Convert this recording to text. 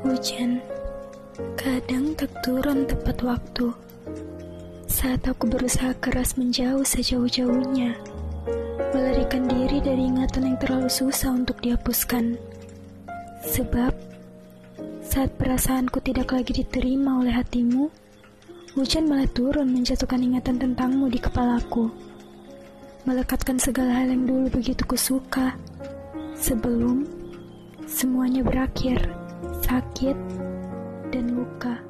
Hujan kadang tak turun tepat waktu. Saat aku berusaha keras menjauh sejauh-jauhnya, melarikan diri dari ingatan yang terlalu susah untuk dihapuskan. Sebab saat perasaanku tidak lagi diterima oleh hatimu, hujan malah turun menjatuhkan ingatan tentangmu di kepalaku, melekatkan segala hal yang dulu begitu kusuka, sebelum semuanya berakhir sakit dan luka.